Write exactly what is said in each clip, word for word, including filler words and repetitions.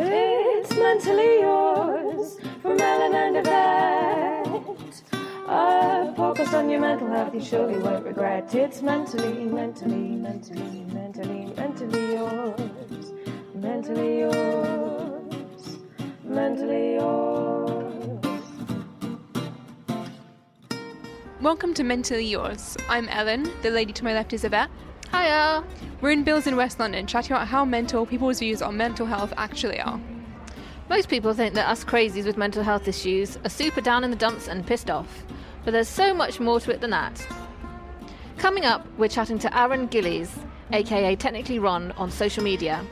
It's Mentally Yours from Ellen and Yvette. A podcast on your mental health you surely won't regret. It's mentally, mentally, mentally, mentally, mentally yours. Mentally yours. Mentally yours. Welcome to Mentally Yours. I'm Ellen. The lady to my left is Yvette. Hiya! We're in Bills in West London, chatting about how mental people's views on mental health actually are. Most people think that us crazies with mental health issues are super down in the dumps and pissed off, but there's so much more to it than that. Coming up, we're chatting to Aaron Gillies, aka Technically Ron, on social media.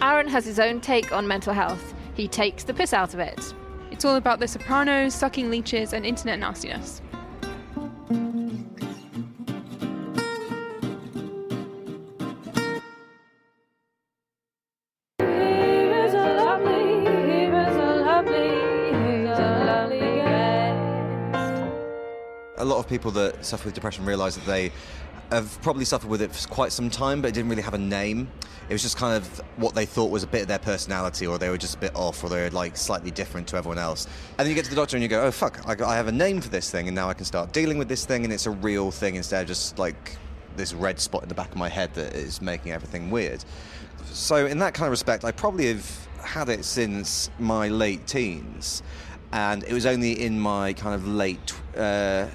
Aaron has his own take on mental health. He takes the piss out of it. It's all about the Sopranos, sucking leeches, and internet nastiness. A lot of people that suffer with depression realise that they have probably suffered with it for quite some time, but it didn't really have a name. It was just kind of what they thought was a bit of their personality, or they were just a bit off, or they were like slightly different to everyone else. And then you get to the doctor and you go, oh fuck, I, I have a name for this thing, and now I can start dealing with this thing, and it's a real thing instead of just like this red spot in the back of my head that is making everything weird. So in that kind of respect, I probably have had it since my late teens, and it was only in my kind of late uh,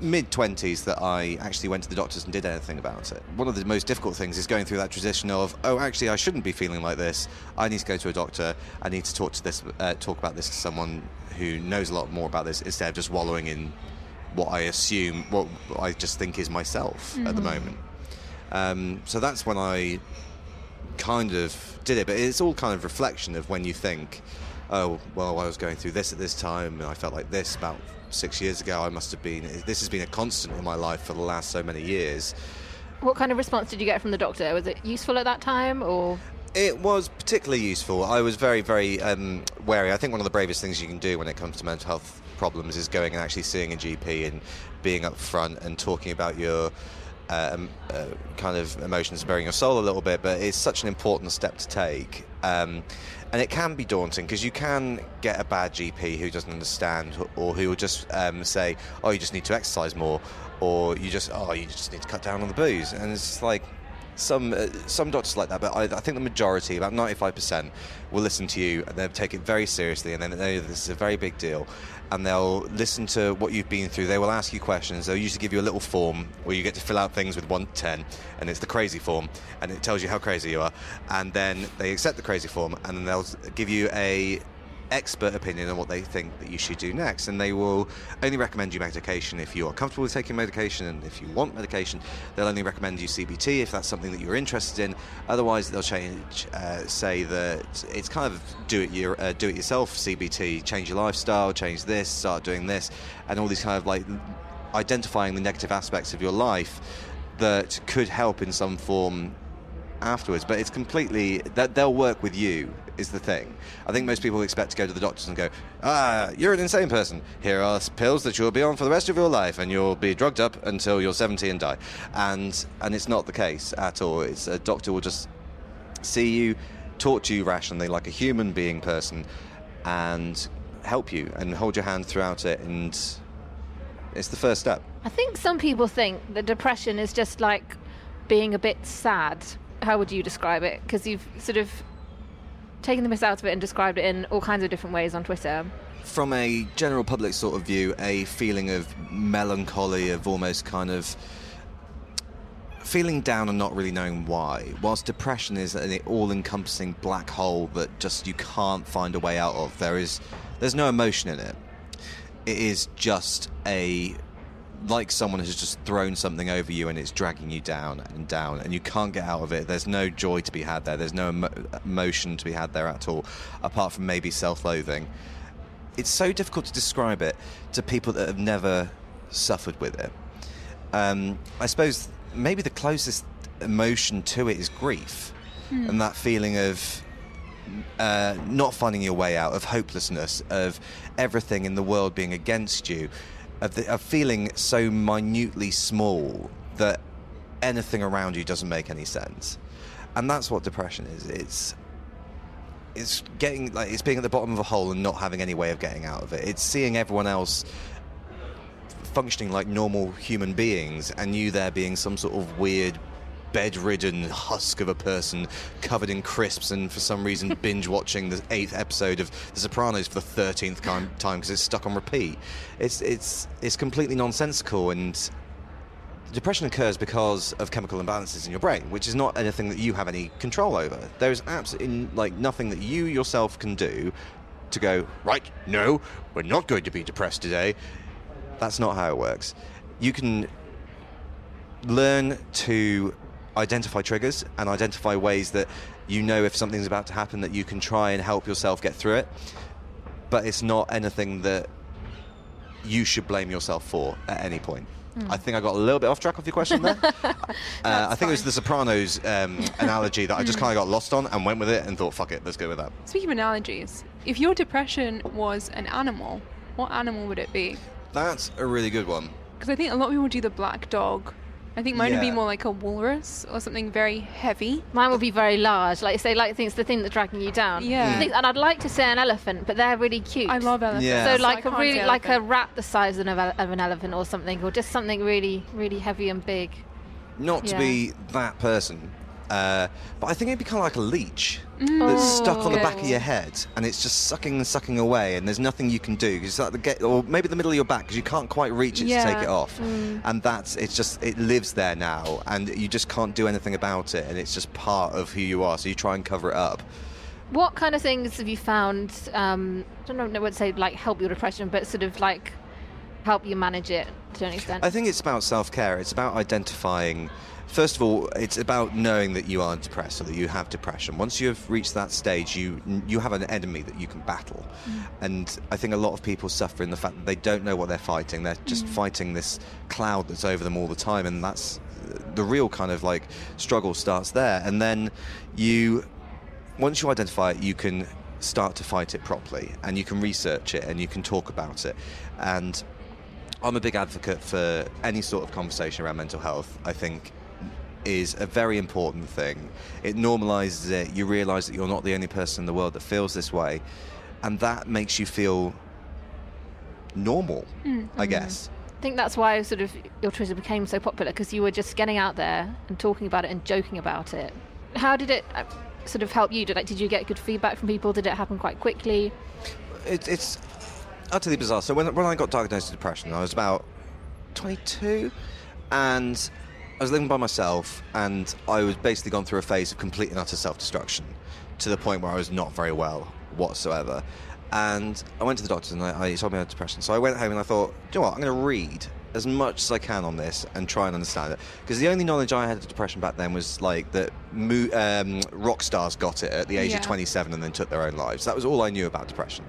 mid-twenties that I actually went to the doctors and did anything about it. One of the most difficult things is going through that transition of, oh, actually, I shouldn't be feeling like this. I need to go to a doctor. I need to talk to this, uh, talk about this to someone who knows a lot more about this, instead of just wallowing in what I assume, what I just think is myself mm-hmm. at the moment. Um, so that's when I kind of did it. But it's all kind of reflection of when you think, oh, well, I was going through this at this time, and I felt like this about six years ago. I must have been... This has been a constant in my life for the last so many years. What kind of response did you get from the doctor? Was it useful at that time, or...? It was particularly useful. I was very, very um, wary. I think one of the bravest things you can do when it comes to mental health problems is going and actually seeing a G P and being up front and talking about your uh, uh, kind of emotions, burying your soul a little bit, but it's such an important step to take. Um, and it can be daunting because you can get a bad G P who doesn't understand, or who will just um, say, oh, you just need to exercise more, or you just, oh, you just need to cut down on the booze. And it's like some uh, some doctors like that, but I, I think the majority, about ninety-five percent, will listen to you and they'll take it very seriously, and then they know this is a very big deal, and they'll listen to what you've been through. They will ask you questions. They'll usually give you a little form where you get to fill out things with one to ten, and it's the crazy form, and it tells you how crazy you are, and then they accept the crazy form, and then they'll give you a expert opinion on what they think that you should do next, and they will only recommend you medication if you are comfortable with taking medication, and if you want medication, they'll only recommend you C B T if that's something that you're interested in. Otherwise, they'll change, uh, say that it's kind of do it your uh, do it yourself C B T, change your lifestyle, change this, start doing this, and all these kind of like identifying the negative aspects of your life that could help in some form afterwards. But it's completely that they'll work with you. Is the thing. I think most people expect to go to the doctors and go, ah, you're an insane person. Here are pills that you'll be on for the rest of your life, and you'll be drugged up until you're seventy and die. And and it's not the case at all. It's a doctor will just see you, talk to you rationally like a human being person, and help you and hold your hand throughout it. And it's the first step. I think some people think that depression is just like being a bit sad. How would you describe it? Because you've sort of taking the piss out of it and described it in all kinds of different ways on Twitter. From a general public sort of view, a feeling of melancholy, of almost kind of feeling down and not really knowing why, whilst depression is an all-encompassing black hole that just you can't find a way out of. There is, there's no emotion in it. It is just a... like someone has just thrown something over you and it's dragging you down and down and you can't get out of it. There's no joy to be had there. There's no emo- emotion to be had there at all, apart from maybe self-loathing. It's so difficult to describe it to people that have never suffered with it. Um, I suppose maybe the closest emotion to it is grief mm. and that feeling of uh, not finding your way out, of hopelessness, of everything in the world being against you, Of, the, of feeling so minutely small that anything around you doesn't make any sense. And that's what depression is. It's it's getting like it's being at the bottom of a hole and not having any way of getting out of it. It's seeing everyone else functioning like normal human beings and you there being some sort of weird bedridden husk of a person covered in crisps and for some reason binge watching the eighth episode of The Sopranos for the thirteenth time because it's stuck on repeat. It's it's it's completely nonsensical, and depression occurs because of chemical imbalances in your brain, which is not anything that you have any control over. There is absolutely like nothing that you yourself can do to go, right, no, we're not going to be depressed today. That's not how it works. You can learn to identify triggers and identify ways that you know if something's about to happen that you can try and help yourself get through it, but it's not anything that you should blame yourself for at any point. Mm. I think I got a little bit off track off your question there. uh, I think fine. It was the Sopranos um, analogy that I just kind of got lost on and went with it and thought, fuck it, let's go with that. Speaking of analogies, if your depression was an animal, what animal would it be? That's a really good one. Because I think a lot of people do the black dog. I think mine yeah. would be more like a walrus or something very heavy. Mine would be very large. Like you say, like things, the thing that's dragging you down. Yeah. Mm. And I'd like to say an elephant, but they're really cute. I love elephants. Yeah. So like a really like a rat the size of an elephant or something, or just something really, really heavy and big. Not yeah. to be that person, uh, but I think it'd be kind of like a leech mm. that's oh, stuck on good. the back of your head, and it's just sucking and sucking away, and there's nothing you can do. It's like the get, or maybe the middle of your back, because you can't quite reach it yeah. to take it off, mm. and that's it's just it lives there now, and you just can't do anything about it, and it's just part of who you are. So you try and cover it up. What kind of things have you found? Um, I don't know. I would say like help your depression, but sort of like help you manage it to an extent. I think it's about self-care. It's about identifying. First of all, it's about knowing that you are depressed or that you have depression. Once you've reached that stage, you you have an enemy that you can battle. Mm. And I think a lot of people suffer in the fact that they don't know what they're fighting. They're just mm. fighting this cloud that's over them all the time. And that's the real kind of like struggle starts there. And then you, once you identify it, you can start to fight it properly. And you can research it and you can talk about it. And I'm a big advocate for any sort of conversation around mental health, I think. Is a very important thing. It normalises it. You realise that you're not the only person in the world that feels this way, and that makes you feel normal, mm. I guess. I think that's why sort of your Twitter became so popular, because you were just getting out there and talking about it and joking about it. How did it sort of help you? Did, like, did you get good feedback from people? Did it happen quite quickly? It, it's utterly bizarre. So when when I got diagnosed with depression, I was about twenty-two, and I was living by myself, and I was basically gone through a phase of complete and utter self-destruction to the point where I was not very well whatsoever. And I went to the doctor, and I, I told me I had depression. So I went home, and I thought, do you know what, I'm going to read as much as I can on this and try and understand it. Because the only knowledge I had of depression back then was like that mo- um, rock stars got it at the age yeah. of twenty-seven and then took their own lives. That was all I knew about depression.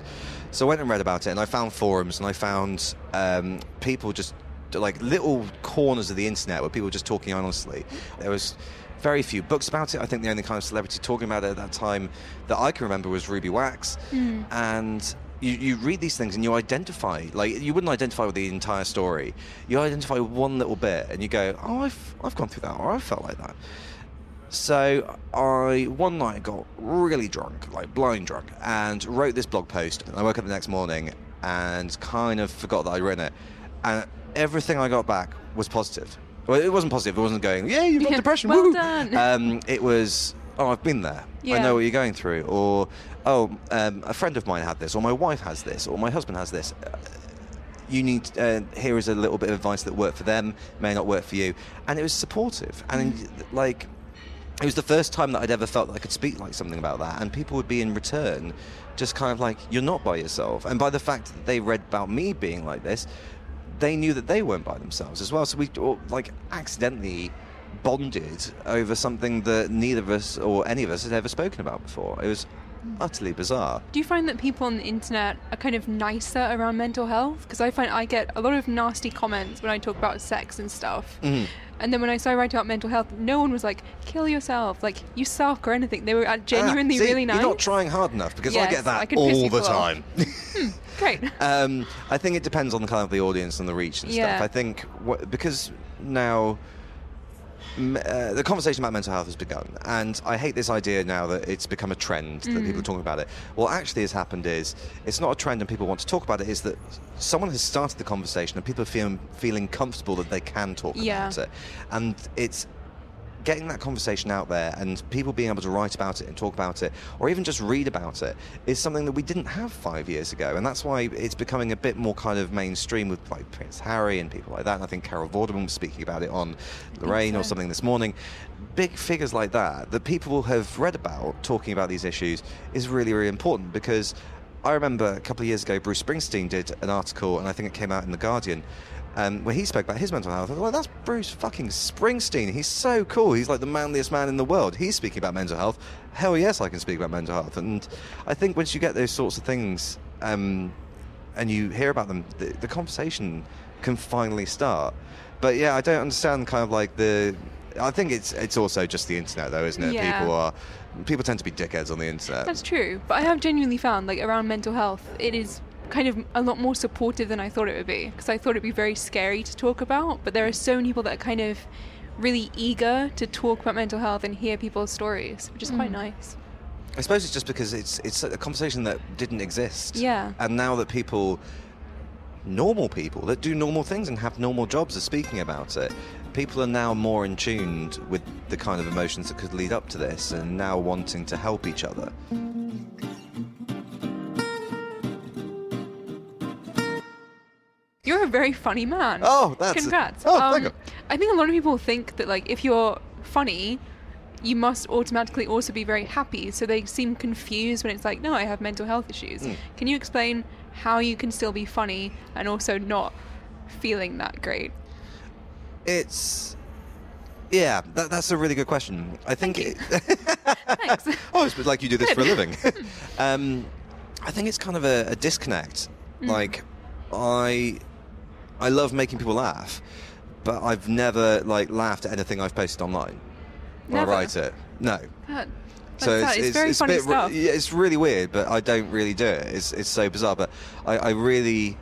So I went and read about it, and I found forums, and I found um, people just like little corners of the internet where people were just talking honestly. There was very few books about it. I think the only kind of celebrity talking about it at that time that I can remember was Ruby Wax. Mm. And you, you read these things and you identify, like you wouldn't identify with the entire story. You identify one little bit and you go, oh, I've, I've gone through that, or I felt like that. So I, one night got really drunk, like blind drunk, and wrote this blog post. And I woke up the next morning and kind of forgot that I'd written it. And everything I got back was positive. Well, it wasn't positive. It wasn't going, yeah, you've got yeah, depression. Well woo. done. Um, it was, oh, I've been there. Yeah. I know what you're going through. Or, oh, um, a friend of mine had this. Or my wife has this. Or my husband has this. Uh, you need, uh, here is a little bit of advice that worked for them, may not work for you. And it was supportive. And, mm. like, it was the first time that I'd ever felt that I could speak like something about that. And people would be in return just kind of like, you're not by yourself. And by the fact that they read about me being like this, they knew that they weren't by themselves as well. So we like accidentally bonded over something that neither of us or any of us had ever spoken about before. It was utterly bizarre. Do you find that people on the internet are kind of nicer around mental health? Because I find I get a lot of nasty comments when I talk about sex and stuff. Mm-hmm. And then when I started writing about mental health, no one was like, kill yourself, like, you suck or anything. They were genuinely ah, see, really nice. You're not trying hard enough, because yes, I get that I all the time. hmm, great. Um, I think it depends on the kind of the audience and the reach and yeah. stuff. I think, wh- because now Uh, the conversation about mental health has begun, and I hate this idea now that it's become a trend, that mm. people are talking about it. What actually has happened is, it's not a trend and people want to talk about it, is that someone has started the conversation and people are feeling, feeling comfortable that they can talk yeah. about it. And it's getting that conversation out there and people being able to write about it and talk about it, or even just read about it, is something that we didn't have five years ago. And that's why it's becoming a bit more kind of mainstream with like Prince Harry and people like that. And I think Carol Vorderman was speaking about it on Lorraine so. or something this morning. Big figures like that, that people have read about, talking about these issues, is really, really important. Because I remember a couple of years ago, Bruce Springsteen did an article, and I think it came out in The Guardian, Um, where he spoke about his mental health. I was like, that's Bruce fucking Springsteen. He's so cool. He's like the manliest man in the world. He's speaking about mental health. Hell yes, I can speak about mental health. And I think once you get those sorts of things um, and you hear about them, the, the conversation can finally start. But yeah, I don't understand kind of like the... I think it's it's also just the internet, though, isn't it? Yeah. People are people tend to be dickheads on the internet. That's true. But I have genuinely found, like, around mental health, it is... kind of a lot more supportive than I thought it would be, because I thought it'd be very scary to talk about, but there are so many people that are kind of really eager to talk about mental health and hear people's stories, which is mm. quite nice. I suppose it's just because it's it's a conversation that didn't exist. Yeah. And now that people, normal people that do normal things and have normal jobs, are speaking about it, people are now more in tune with the kind of emotions that could lead up to this and now wanting to help each other. You're a very funny man. Oh, that's... Congrats. A, oh, um, thank you. I think a lot of people think that, like, if you're funny, you must automatically also be very happy. So they seem confused when it's like, no, I have mental health issues. Mm. Can you explain how you can still be funny and also not feeling that great? It's... Yeah, that, that's a really good question. I think... Thank it... Thanks. Oh, it's like you do this for a living. um, I think it's kind of a, a disconnect. Mm. Like, I... I love making people laugh, but I've never like laughed at anything I've posted online when never. I write it. No. That, so it's, it's, it's very it's funny a bit, stuff. Re- it's really weird, but I don't really do it. It's it's so bizarre, but I, I really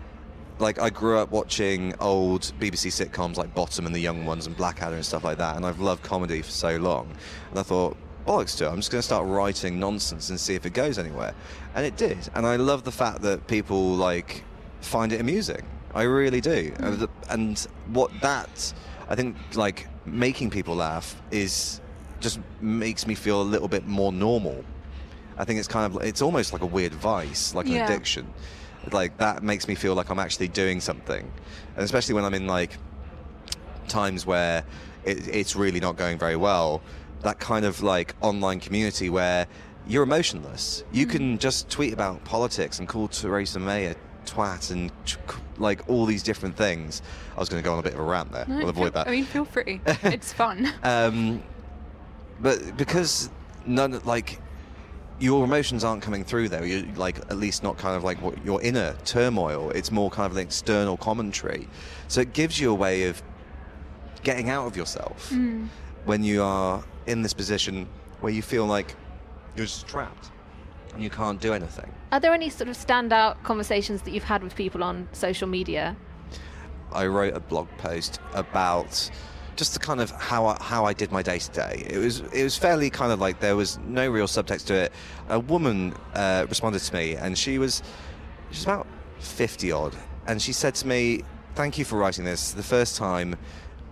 like. I grew up watching old B B C sitcoms like Bottom and The Young Ones and Blackadder and stuff like that, and I've loved comedy for so long, and I thought, bollocks to it. I'm just going to start writing nonsense and see if it goes anywhere, and it did. And I love the fact that people like find it amusing. I really do. Mm. And what that, I think, like, making people laugh is just makes me feel a little bit more normal. I think it's kind of, it's almost like a weird vice, like yeah. an addiction. Like, that makes me feel like I'm actually doing something. And especially when I'm in, like, times where it, it's really not going very well, that kind of, like, online community where you're emotionless. You mm. can just tweet about politics and call Theresa May a twat and... Tr- like all these different things. I was going to go on a bit of a rant there. No, we'll avoid that. I mean, feel free. It's fun. Um, but because none, like, your emotions aren't coming through there. You like, at least not kind of like what your inner turmoil. It's more kind of an external commentary. So it gives you a way of getting out of yourself mm. when you are in this position where you feel like you're just trapped and you can't do anything. Are there any sort of standout conversations that you've had with people on social media? I wrote a blog post about just the kind of how I, how I did my day-to-day. It was it was fairly kind of like there was no real subtext to it. A woman uh, responded to me, and she was, she was about fifty-odd, and she said to me, thank you for writing this. The first time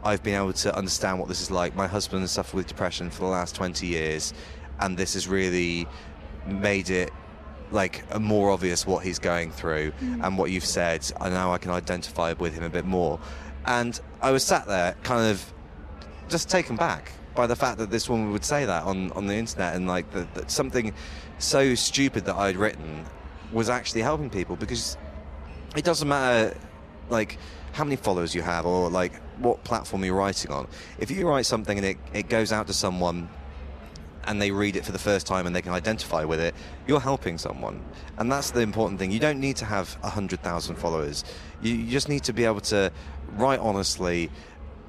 I've been able to understand what this is like. My husband has suffered with depression for the last twenty years, and this has really made it like more obvious what he's going through mm. and what you've said, and now I can identify with him a bit more. And I was sat there kind of just taken back by the fact that this woman would say that on, on the internet, and like that, that something so stupid that I'd written was actually helping people, because it doesn't matter like how many followers you have or like what platform you're writing on. If you write something and it, it goes out to someone and they read it for the first time and they can identify with it, you're helping someone. And that's the important thing. You don't need to have one hundred thousand followers. You, you just need to be able to write honestly,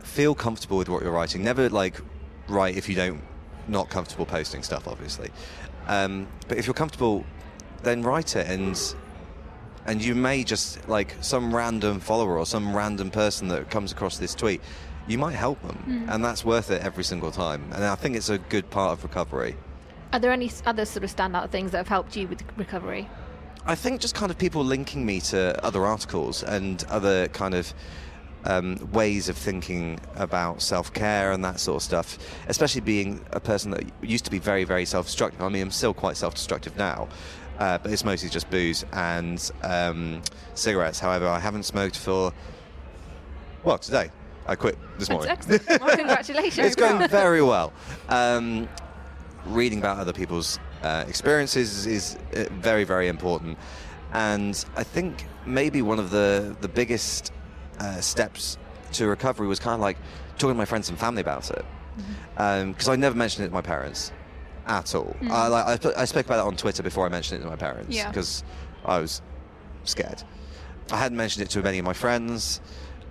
feel comfortable with what you're writing. Never, like, write if you don't, not comfortable posting stuff, obviously. Um, but if you're comfortable, then write it. And and you may just, like, some random follower or some random person that comes across this tweet, you might help them. Mm. And that's worth it every single time. And I think it's a good part of recovery. Are there any other sort of standout things that have helped you with recovery? I think just kind of people linking me to other articles and other kind of um, ways of thinking about self-care and that sort of stuff, especially being a person that used to be very, very self-destructive. I mean, I'm still quite self-destructive now. Uh, but it's mostly just booze and um, cigarettes. However, I haven't smoked for, well, today. I quit this morning. That's excellent. Well, congratulations. It's going very well. Um, reading about other people's uh, experiences is very, very important. And I think maybe one of the, the biggest uh, steps to recovery was kind of like talking to my friends and family about it. Because mm-hmm. um, I never mentioned it to my parents. At all. Mm. I, like, I, I spoke about that on Twitter before I mentioned it to my parents because yeah. I was scared. I hadn't mentioned it to many of my friends.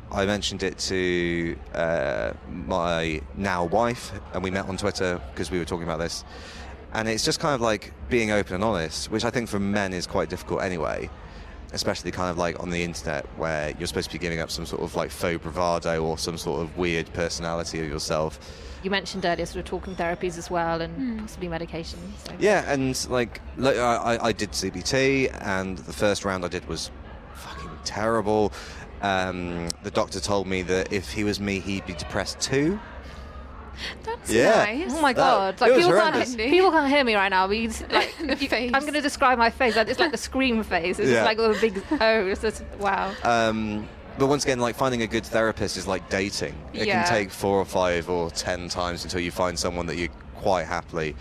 I mentioned it to uh, my now wife, and we met on Twitter because we were talking about this. And it's just kind of like being open and honest, which I think for men is quite difficult anyway, especially kind of like on the internet where you're supposed to be giving up some sort of like faux bravado or some sort of weird personality of yourself. You mentioned earlier sort of talking therapies as well and mm. possibly medication. So. Yeah, and like, look, I, I did C B T and the first round I did was fucking terrible. Um, the doctor told me that if he was me, he'd be depressed too. That's yeah. nice. Oh my God. That, like, people, can't, people can't hear me right now. But you just, like, if you, I'm going to describe my face. Like, it's like the scream face. It's yeah. just like a big, oh, it's just, wow. Um, But once again, like finding a good therapist is like dating. It yeah. can take four or five or ten times until you find someone that you quite happily,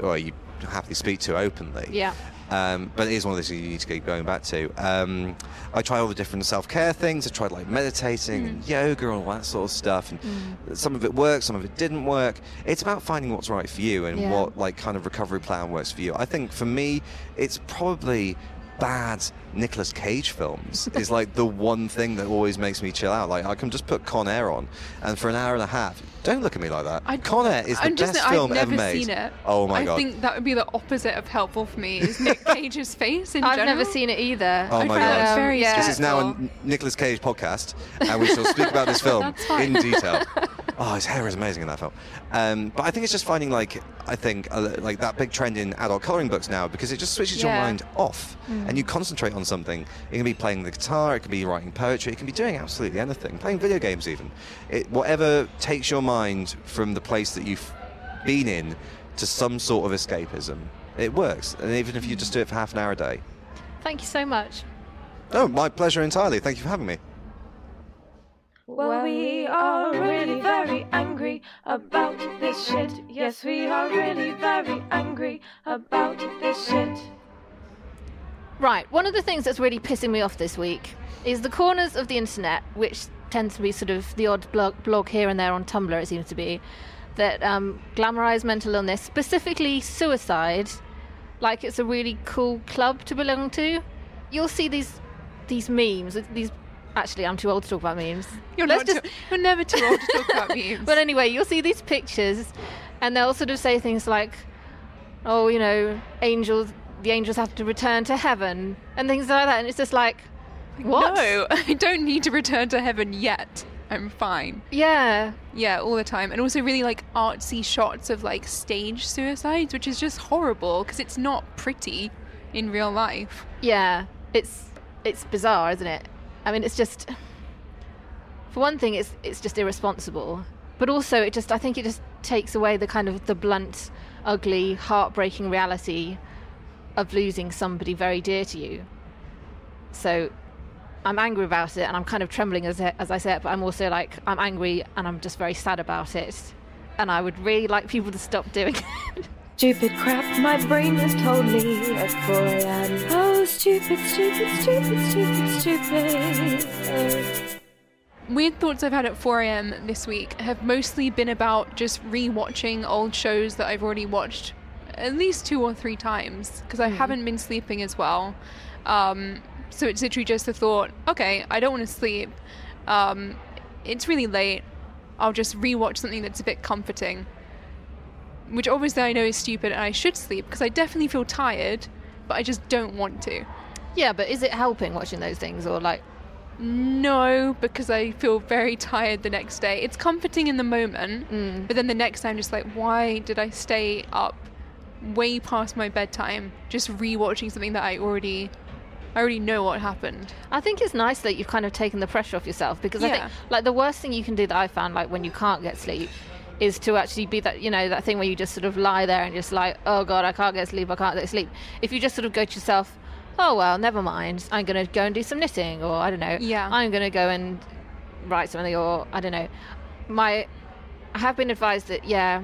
or you happily speak to openly. Yeah. Um, but it is one of those things you need to keep going back to. Um, I tried all the different self-care things. I tried like meditating mm. and yoga and all that sort of stuff. And mm. some of it worked, some of it didn't work. It's about finding what's right for you and yeah. what like kind of recovery plan works for you. I think for me, it's probably. Bad Nicolas Cage films is like the one thing that always makes me chill out. Like I can just put Con Air on, and for an hour and a half, don't look at me like that. I, Con Air is I'm the just, best I've film never ever made. Seen it. Oh my I god! I think that would be the opposite of helpful for me. Is Nick Cage's face in I've general? I've never seen it either. Oh I my god! Very yeah. This is now a Nicolas Cage podcast, and we shall speak about this film in detail. Oh, his hair is amazing in that film. Um, but I think it's just finding, like, I think, uh, like that big trend in adult colouring books now, because it just switches yeah. your mind off mm. and you concentrate on something. It can be playing the guitar, it can be writing poetry, it can be doing absolutely anything, playing video games even. It, whatever takes your mind from the place that you've been in to some sort of escapism, it works. And even if you just do it for half an hour a day. Thank you so much. Oh, my pleasure entirely. Thank you for having me. Well, we are really very angry about this shit. Yes, we are really very angry about this shit. Right, one of the things that's really pissing me off this week is the corners of the internet, which tends to be sort of the odd blog, blog here and there on Tumblr, it seems to be, that um, glamorise mental illness, specifically suicide, like it's a really cool club to belong to. You'll see these these memes, these... Actually, I'm too old to talk about memes. You're, Let's just... too, you're never too old to talk about memes. But anyway, you'll see these pictures and they'll sort of say things like, oh, you know, angels, the angels have to return to heaven and things like that. And it's just like, what? No, I don't need to return to heaven yet. I'm fine. Yeah. Yeah, all the time. And also really like artsy shots of like stage suicides, which is just horrible because it's not pretty in real life. Yeah, it's it's bizarre, isn't it? I mean, it's just, for one thing, it's it's just irresponsible. But also, it just I think it just takes away the kind of the blunt, ugly, heartbreaking reality of losing somebody very dear to you. So I'm angry about it, and I'm kind of trembling as as I say it, but I'm also like, I'm angry, and I'm just very sad about it. And I would really like people to stop doing it. Stupid crap, my brain has told me at four a.m. Oh, stupid, stupid, stupid, stupid, stupid. Weird thoughts I've had at four a.m. this week have mostly been about just re-watching old shows that I've already watched at least two or three times, because I mm. haven't been sleeping as well. Um, so it's literally just the thought, okay, I don't want to sleep. Um, it's really late. I'll just re-watch something that's a bit comforting. Which obviously I know is stupid and I should sleep because I definitely feel tired, but I just don't want to. Yeah, but is it helping watching those things or like no, because I feel very tired the next day. It's comforting in the moment, mm. but then the next day I'm just like, why did I stay up way past my bedtime just rewatching something that I already... I already know what happened. I think it's nice that you've kind of taken the pressure off yourself, because yeah. I think, like, the worst thing you can do that I found, like, when you can't get sleep is to actually be that, you know, that thing where you just sort of lie there and just like, oh God, I can't get sleep, I can't get sleep. If you just sort of go to yourself, oh well, never mind, I'm going to go and do some knitting, or I don't know, yeah. I'm going to go and write something, or I don't know. My, I have been advised that, yeah,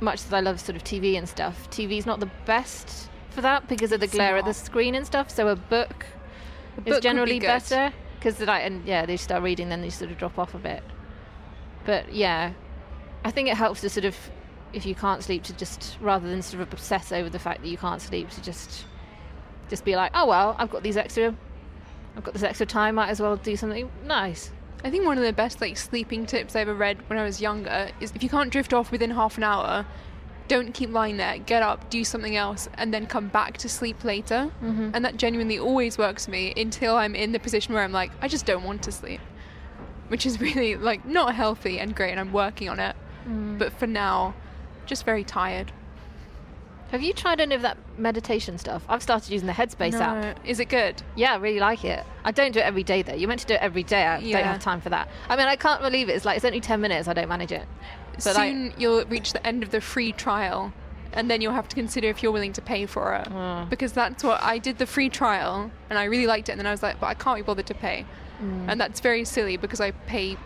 much as I love sort of T V and stuff, T V's not the best for that because of the glare at the screen and stuff, so a book, a book is generally be better, because like, and yeah, they start reading, then they sort of drop off a bit. But yeah, I think it helps to sort of, if you can't sleep, to just rather than sort of obsess over the fact that you can't sleep, to just just be like, oh well, I've got these extra, I've got this extra time, might as well do something nice. I think one of the best like sleeping tips I ever read when I was younger is if you can't drift off within half an hour, don't keep lying there, get up, do something else, and then come back to sleep later. Mm-hmm. And that genuinely always works for me until I'm in the position where I'm like, I just don't want to sleep, which is really like not healthy and great, and I'm working on it. Mm. But for now, just very tired. Have you tried any of that meditation stuff? I've started using the Headspace no. app. Is it good? Yeah, I really like it. I don't do it every day, though. You're meant to do it every day. I yeah. don't have time for that. I mean, I can't believe it. It's like, it's only ten minutes. I don't manage it. But soon like, you'll reach the end of the free trial, and then you'll have to consider if you're willing to pay for it. Mm. Because that's what I did, the free trial, and I really liked it. And then I was like, but I can't be bothered to pay. Mm. And that's very silly because I pay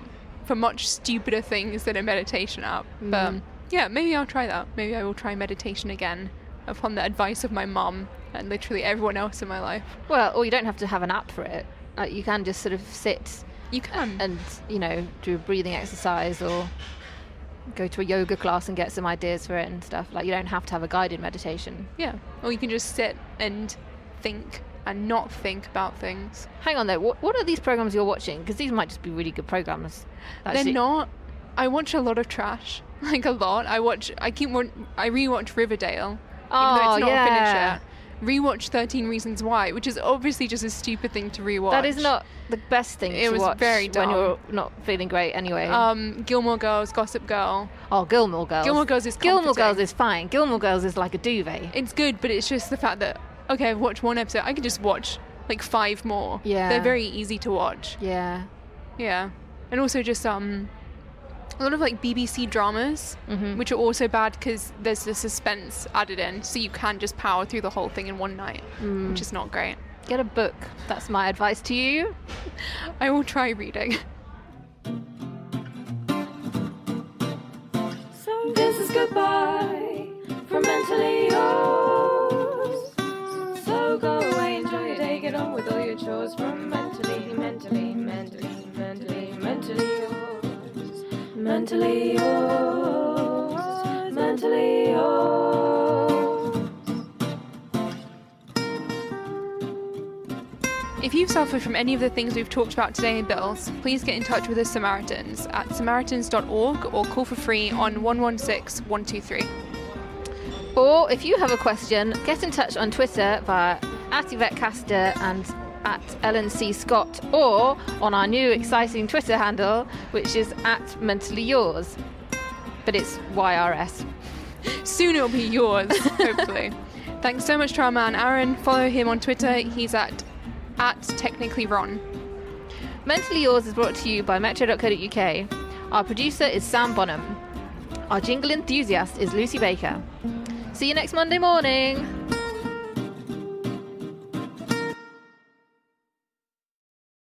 for much stupider things than a meditation app. Mm. But yeah, maybe I'll try that. Maybe I will try meditation again upon the advice of my mum and literally everyone else in my life. Well, or you don't have to have an app for it. Like, you can just sort of sit. You can. And, you know, do a breathing exercise or go to a yoga class and get some ideas for it and stuff. Like, you don't have to have a guided meditation. Yeah. Or you can just sit and think and not think about things. Hang on though, what, what are these programs you're watching? Because these might just be really good programs. Actually. They're not. I watch a lot of trash. Like, a lot. I watch, I keep, I rewatch Riverdale. Oh, even though it's not yeah. finished yet. Rewatch Thirteen Reasons Why, which is obviously just a stupid thing to rewatch. That is not the best thing it to was watch very dumb. When you're not feeling great anyway. Um, Gilmore Girls, Gossip Girl. Oh, Gilmore Girls. Gilmore Girls is comforting. Gilmore Girls is fine. Gilmore Girls is like a duvet. It's good, but it's just the fact that, okay, I've watched one episode, I could just watch like five more. Yeah. They're very easy to watch. Yeah. Yeah. And also just um, a lot of like B B C dramas, mm-hmm. which are also bad because there's the suspense added in, so you can just power through the whole thing in one night, mm. which is not great. Get a book. That's my advice to you. I will try reading. So this is goodbye from Mentally Yours. So go away, enjoy your day, get on with all your chores from Mentally, Mentally, Mentally, Mentally, Mentally Yours. Mentally yours, mentally yours. If you've suffered from any of the things we've talked about today and but else, please get in touch with the Samaritans at samaritans dot org or call for free on one one six, one two three. Or if you have a question, get in touch on Twitter via at Yvette Caster and at Ellen C. Scott, or on our new exciting Twitter handle, which is at Mentally Yours, but it's Y R S. Soon it'll be yours, hopefully. Thanks so much to our man Aaron. Follow him on Twitter. He's at at Technically Ron. Mentally Yours is brought to you by metro dot co dot U K. Our producer is Sam Bonham. Our jingle enthusiast is Lucy Baker. See you next Monday morning.